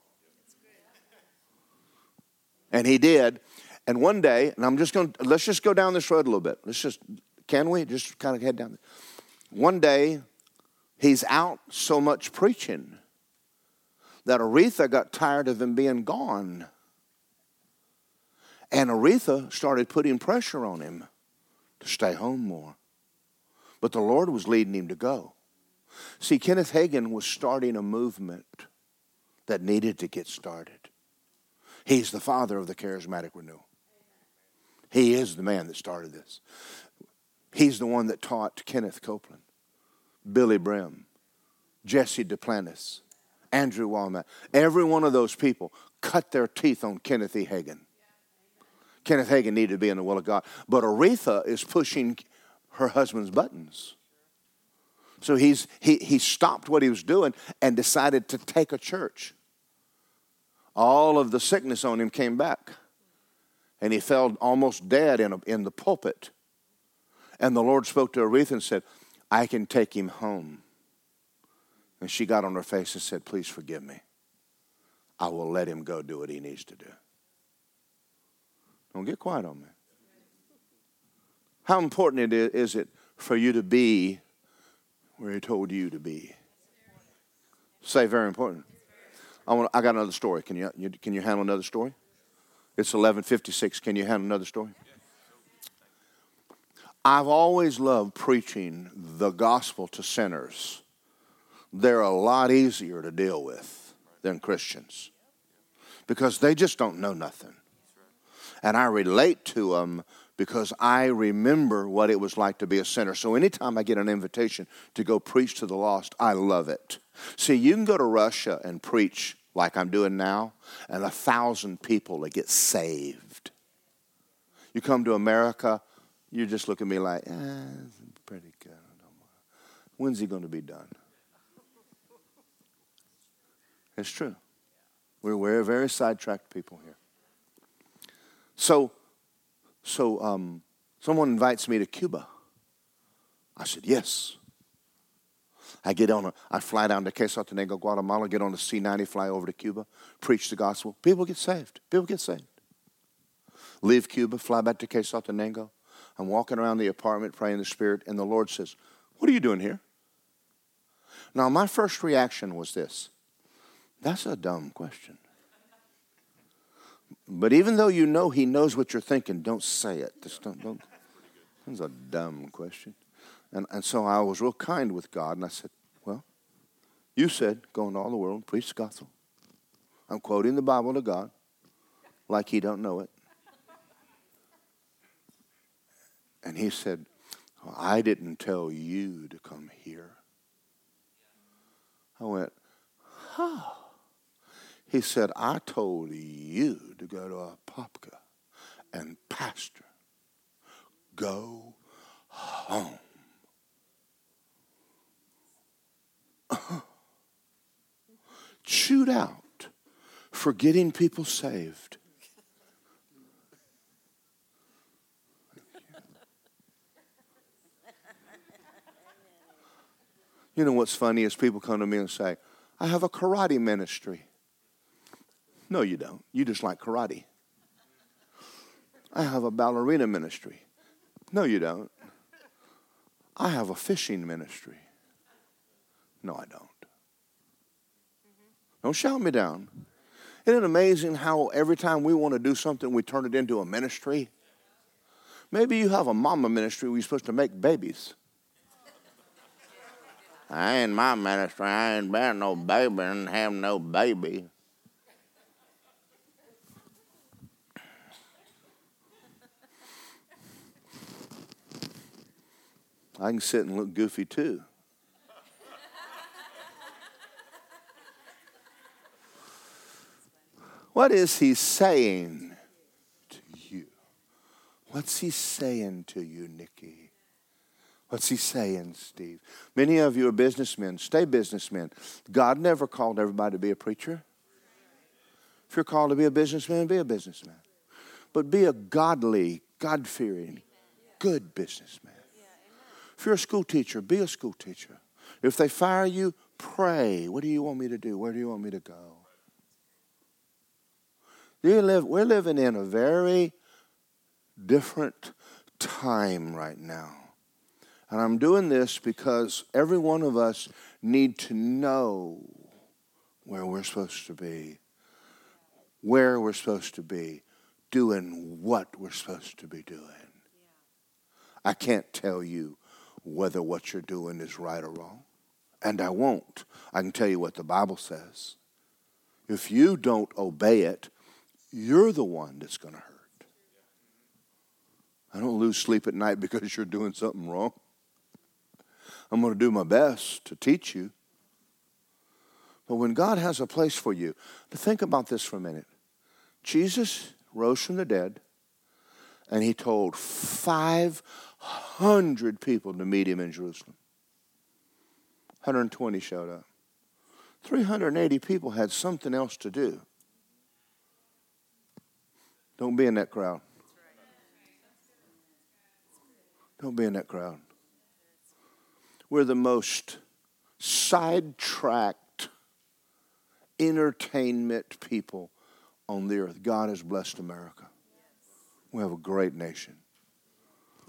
And he did. And one day, and let's just go down this road a little bit. Can we? Just kind of head down. One day, he's out so much preaching that Aretha got tired of him being gone. And Aretha started putting pressure on him to stay home more. But the Lord was leading him to go. See, Kenneth Hagin was starting a movement that needed to get started. He's the father of the charismatic renewal. He is the man that started this. He's the one that taught Kenneth Copeland, Billy Brim, Jesse Duplantis, Andrew Walnut. Every one of those people cut their teeth on Kenneth E. Hagin. Yeah. Kenneth Hagin needed to be in the will of God. But Aretha is pushing her husband's buttons. So he stopped what he was doing and decided to take a church. All of the sickness on him came back. And he fell almost dead in the pulpit. And the Lord spoke to Aretha and said, I can take him home. And she got on her face and said, please forgive me. I will let him go do what he needs to do. Don't get quiet on me. How important is it for you to be where he told you to be? Say very important. I got another story. Can you handle another story? It's 11:56. Can you handle another story? I've always loved preaching the gospel to sinners. They're a lot easier to deal with than Christians because they just don't know nothing. And I relate to them because I remember what it was like to be a sinner. So anytime I get an invitation to go preach to the lost, I love it. See, you can go to Russia and preach like I'm doing now, and 1,000 people that get saved. You come to America, you just look at me like, it's pretty good. When's he going to be done? It's true. We're very sidetracked people here. So someone invites me to Cuba. I said, yes. I fly down to Quetzaltenango, Guatemala, get on the C-90, fly over to Cuba, preach the gospel. People get saved. Leave Cuba, fly back to Quetzaltenango. I'm walking around the apartment praying in the Spirit, and the Lord says, what are you doing here? Now, my first reaction was this. That's a dumb question. But even though you know he knows what you're thinking, don't say it. Just don't. That's a dumb question. And so I was real kind with God, and I said, well, you said, go into all the world and preach the gospel. I'm quoting the Bible to God like he don't know it. And he said, well, I didn't tell you to come here. I went, oh. He said, I told you to go to Apopka and pastor. Go home. Chewed out for getting people saved. You know what's funny is people come to me and say, I have a karate ministry. No, you don't. You just like karate. I have a ballerina ministry. No, you don't. I have a fishing ministry. No, I don't. Don't shout me down. Isn't it amazing how every time we want to do something, we turn it into a ministry? Maybe you have a mama ministry where you're supposed to make babies. I ain't my ministry. I ain't bear no baby and have no baby. I can sit and look goofy too. What is he saying to you? What's he saying to you, Nikki? What's he saying, Steve? Many of you are businessmen. Stay businessmen. God never called everybody to be a preacher. If you're called to be a businessman, be a businessman. But be a godly, God-fearing, good businessman. If you're a school teacher, be a school teacher. If they fire you, pray. What do you want me to do? Where do you want me to go? We're living in a very different time right now. And I'm doing this because every one of us need to know where we're supposed to be, doing what we're supposed to be doing. I can't tell you whether what you're doing is right or wrong, and I won't. I can tell you what the Bible says. If you don't obey it, you're the one that's going to hurt. I don't lose sleep at night because you're doing something wrong. I'm going to do my best to teach you. But when God has a place for you, think about this for a minute. Jesus rose from the dead, and he told 500 100 people to meet him in Jerusalem. 120 showed up. 380 people had something else to do. Don't be in that crowd. Don't be in that crowd. We're the most sidetracked entertainment people on the earth. God has blessed America. We have a great nation.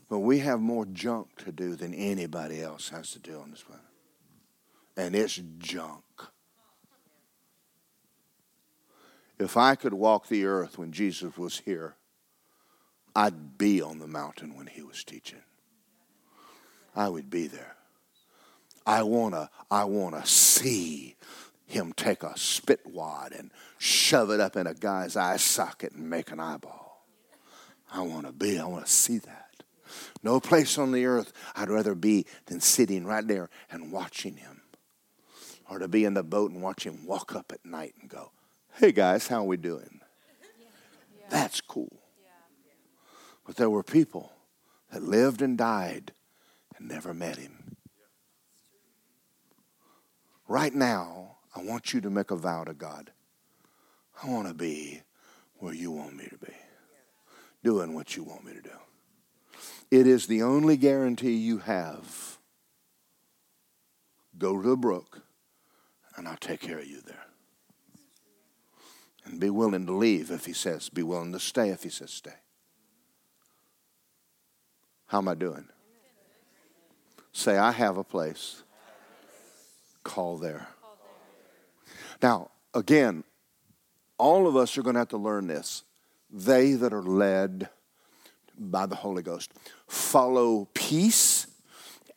But we have more junk to do than anybody else has to do on this planet. And it's junk. If I could walk the earth when Jesus was here, I'd be on the mountain when he was teaching. I would be there. I wanna see him take a spit wad and shove it up in a guy's eye socket and make an eyeball. I wanna see that. No place on the earth I'd rather be than sitting right there and watching him. Or to be in the boat and watch him walk up at night and go, "Hey guys, how are we doing?" Yeah. That's cool. Yeah. But there were people that lived and died and never met him. Right now, I want you to make a vow to God. I want to be where you want me to be. Doing what you want me to do. It is the only guarantee you have. Go to the brook, and I'll take care of you there. And be willing to leave if he says. Be willing to stay if he says stay. How am I doing? Say, I have a place. Call there. Now, again, all of us are going to have to learn this. They that are led by the Holy Ghost follow peace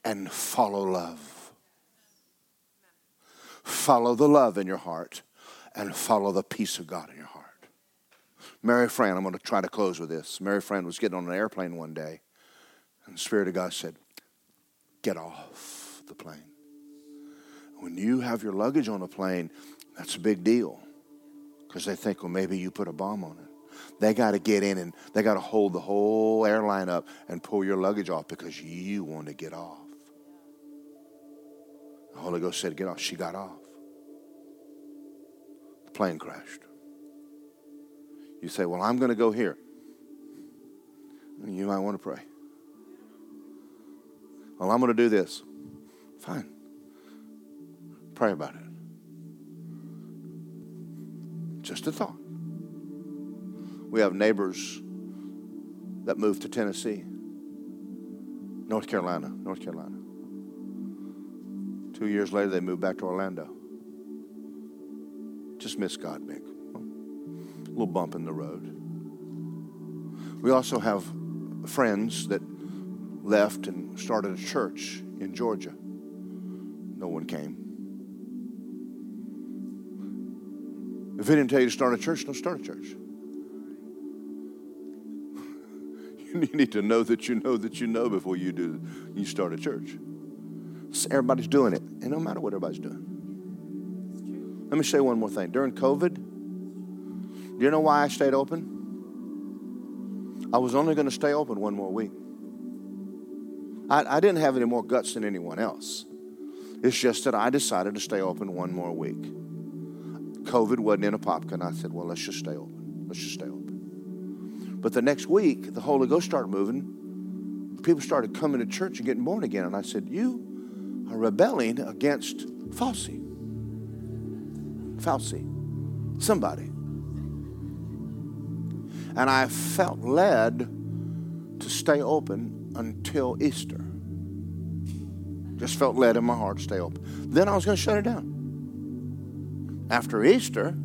and follow love. Follow the love in your heart and follow the peace of God in your heart. Mary Fran, I'm going to try to close with this. Mary Fran was getting on an airplane one day, and the Spirit of God said, "Get off the plane." When you have your luggage on a plane, that's a big deal, because they think, well, maybe you put a bomb on it. They got to get in and they got to hold the whole airline up and pull your luggage off because you want to get off. The Holy Ghost said, "Get off." She got off. The plane crashed. You say, "Well, I'm going to go here." You might want to pray. "Well, I'm going to do this." Fine. Pray about it. Just a thought. We have neighbors that moved to Tennessee, North Carolina. 2 years later, they moved back to Orlando. Just missed God big. A little bump in the road. We also have friends that left and started a church in Georgia. No one came. If he didn't tell you to start a church, don't start a church. You need to know that you know that you know before you do. You start a church. Everybody's doing it. And no matter what everybody's doing. Let me say one more thing. During COVID, do you know why I stayed open? I was only going to stay open one more week. I didn't have any more guts than anyone else. It's just that I decided to stay open one more week. COVID wasn't in Apopka, and I said, well, let's just stay open. Let's just stay open. But the next week, the Holy Ghost started moving. People started coming to church and getting born again. And I said, you are rebelling against Falsey. Somebody. And I felt led to stay open until Easter. Just felt led in my heart to stay open. Then I was going to shut it down. After Easter,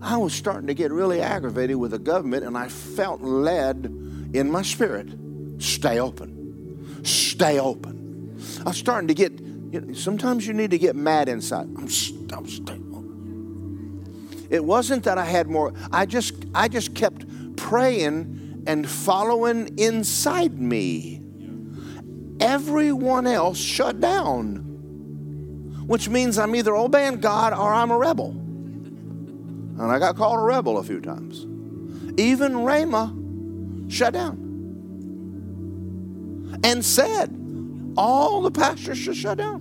I was starting to get really aggravated with the government, and I felt led in my spirit, stay open. Stay open. I was starting to get, you know, sometimes you need to get mad inside. I'm staying open. It wasn't that I had more. I just kept praying and following inside me. Everyone else shut down, which means I'm either obeying God or I'm a rebel. And I got called a rebel a few times. Even Ramah shut down. and said, all the pastures should shut down.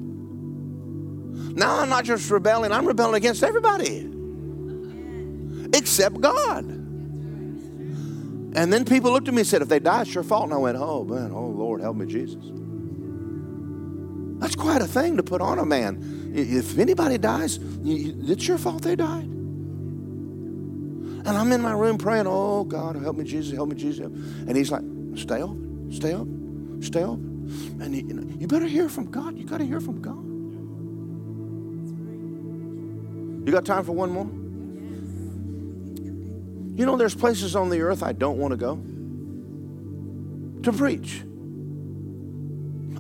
Now I'm not just rebelling, I'm rebelling against everybody except God. And then people looked at me and said, if they die, it's your fault. And I went, oh man, oh Lord, help me, Jesus. That's quite a thing to put on a man. If anybody dies, it's your fault they died. And I'm in my room praying, oh God, help me, Jesus, help me, Jesus. And he's like, stay open, stay open, stay open. And you better hear from God. You got to hear from God. You got time for one more? You know, there's places on the earth I don't want to go to preach.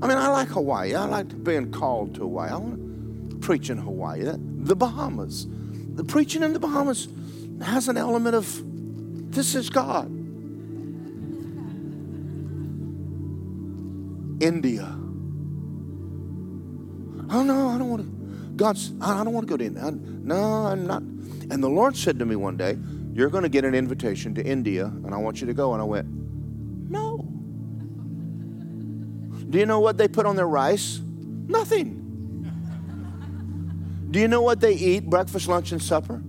I mean, I like Hawaii. I like being called to Hawaii. I want to preach in Hawaii. The Bahamas. The preaching in the Bahamas has an element of, this is God. India. Oh, no, I don't want to. I don't want to go to India. No, I'm not. And the Lord said to me one day, you're going to get an invitation to India, and I want you to go. And I went, no. Do you know what they put on their rice? Nothing. Do you know what they eat, breakfast, lunch, and supper?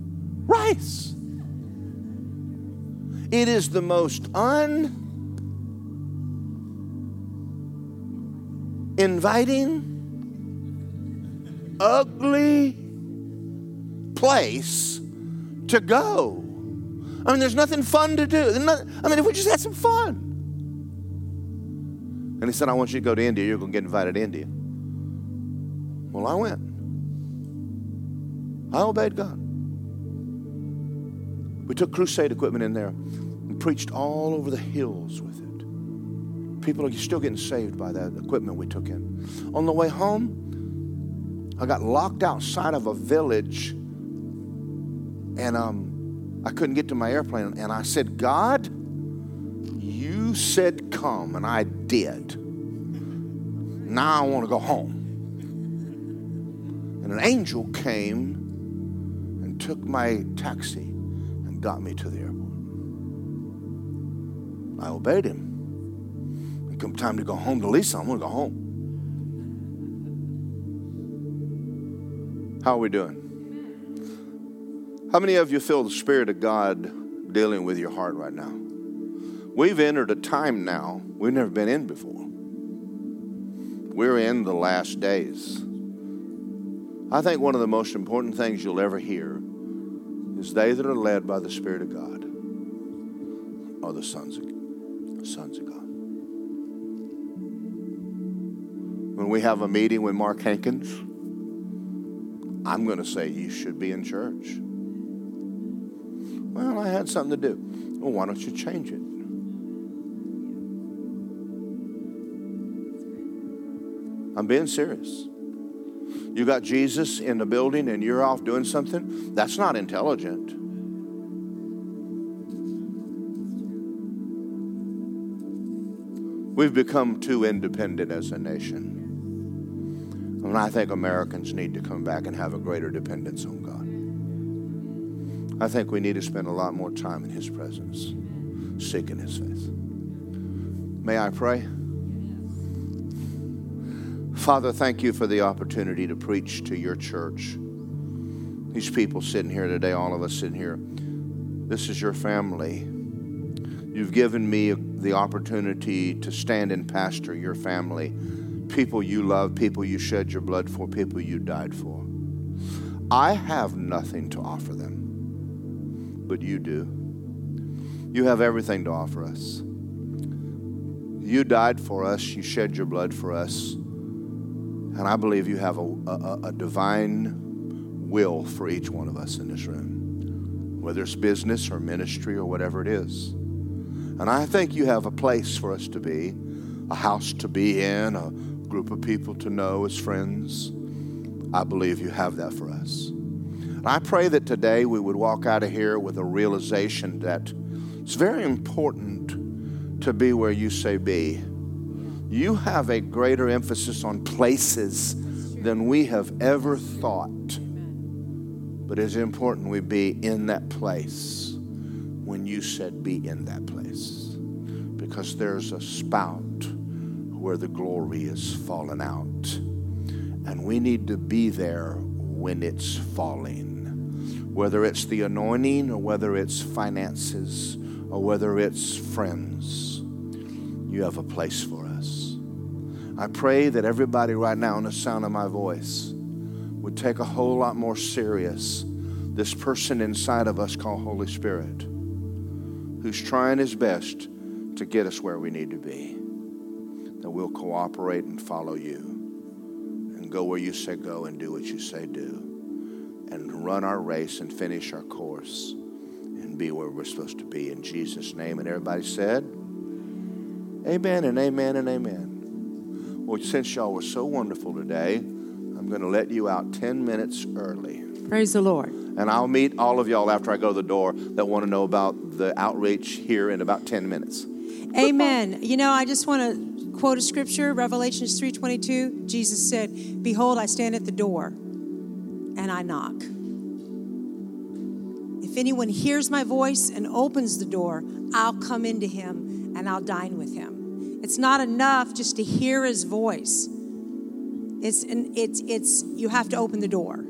Rice. It is the most uninviting, ugly place to go. I mean, there's nothing fun to do. I mean, if we just had some fun. And he said, I want you to go to India. You're going to get invited to India. Well, I went. I obeyed God. We took crusade equipment in there and preached all over the hills with it. People are still getting saved by that equipment we took in. On the way home, I got locked outside of a village, and I couldn't get to my airplane, and I said, God, you said come, and I did. Now I want to go home. And an angel came and took my taxi and got me to the airport. I obeyed him. It came time to go home to Lisa. I want to go home. How are we doing? How many of you feel the Spirit of God dealing with your heart right now? We've entered a time now we've never been in before. We're in the last days. I think one of the most important things you'll ever hear is they that are led by the Spirit of God are the sons of God. When we have a meeting with Mark Hankins, I'm going to say you should be in church. Well, I had something to do. Well, why don't you change it? I'm being serious. You got Jesus in the building and you're off doing something? That's not intelligent. We've become too independent as a nation. And I think Americans need to come back and have a greater dependence on God. I think we need to spend a lot more time in His presence, seeking His face. May I pray? Father, thank you for the opportunity to preach to your church. These people sitting here today, all of us sitting here, this is your family. You've given me the opportunity to stand and pastor your family, people you love, people you shed your blood for, people you died for. I have nothing to offer them. But you do. You have everything to offer us. You died for us. You shed your blood for us. And I believe you have a divine will for each one of us in this room, whether it's business or ministry or whatever it is. And I think you have a place for us to be, a house to be in, a group of people to know as friends. I believe you have that for us. I pray that today we would walk out of here with a realization that it's very important to be where you say be. You have a greater emphasis on places than we have ever thought. But it's important we be in that place when you said be in that place. Because there's a spout where the glory is falling out. And we need to be there when it's falling, whether it's the anointing or whether it's finances or whether it's friends. You have a place for us. I pray that everybody right now in the sound of my voice would take a whole lot more serious this person inside of us called Holy Spirit, who's trying his best to get us where we need to be, that we'll cooperate and follow you and go where you say go and do what you say do and run our race and finish our course and be where we're supposed to be in Jesus' name. And everybody said, amen and amen and amen. Well, since y'all were so wonderful today, I'm going to let you out 10 minutes early. Praise the Lord. And I'll meet all of y'all after I go to the door that want to know about the outreach here in about 10 minutes. Amen. You know, I just want to quote a scripture, Revelation 3:22. Jesus said, "Behold, I stand at the door and I knock. If anyone hears my voice and opens the door, I'll come into him and I'll dine with him." It's not enough just to hear his voice. It's you have to open the door.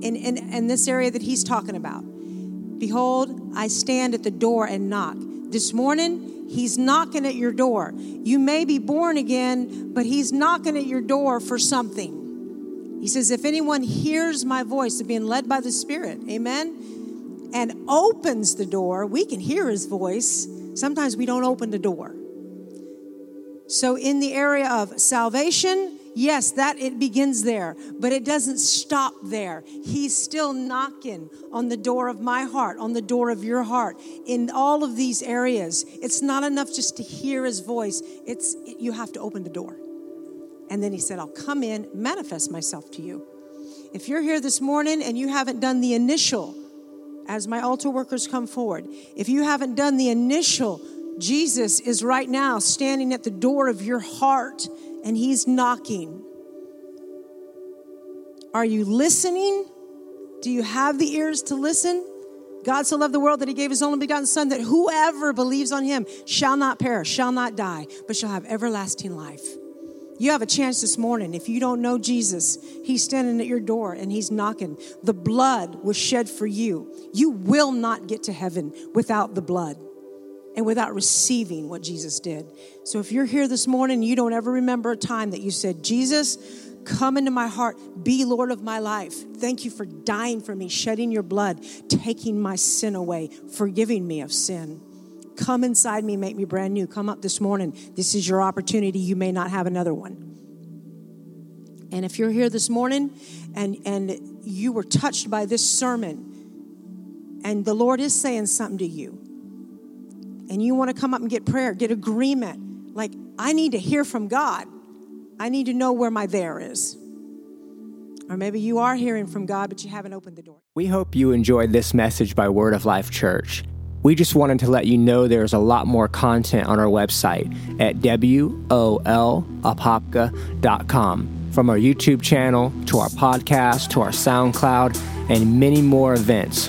In this area that he's talking about. Behold, I stand at the door and knock. This morning, he's knocking at your door. You may be born again, but he's knocking at your door for something. He says, if anyone hears my voice, of being led by the Spirit, amen, and opens the door, we can hear his voice. Sometimes we don't open the door. So in the area of salvation, yes, that it begins there, but it doesn't stop there. He's still knocking on the door of my heart, on the door of your heart, in all of these areas. It's not enough just to hear his voice. You have to open the door. And then he said, I'll come in, manifest myself to you. If you're here this morning and you haven't done the initial, as my altar workers come forward, if you haven't done the initial, Jesus is right now standing at the door of your heart, and he's knocking. Are you listening? Do you have the ears to listen? God so loved the world that he gave his only begotten Son, that whoever believes on him shall not perish, shall not die, but shall have everlasting life. You have a chance this morning. If you don't know Jesus, he's standing at your door and he's knocking. The blood was shed for you. You will not get to heaven without the blood and without receiving what Jesus did. So if you're here this morning, you don't ever remember a time that you said, Jesus, come into my heart, be Lord of my life. Thank you for dying for me, shedding your blood, taking my sin away, forgiving me of sin. Come inside me, make me brand new. Come up this morning. This is your opportunity. You may not have another one. And if you're here this morning and you were touched by this sermon, and the Lord is saying something to you, and you want to come up and get prayer, get agreement. Like, I need to hear from God. I need to know where my there is. Or maybe you are hearing from God, but you haven't opened the door. We hope you enjoyed this message by Word of Life Church. We just wanted to let you know there's a lot more content on our website at wolapopka.com. From our YouTube channel, to our podcast, to our SoundCloud, and many more events.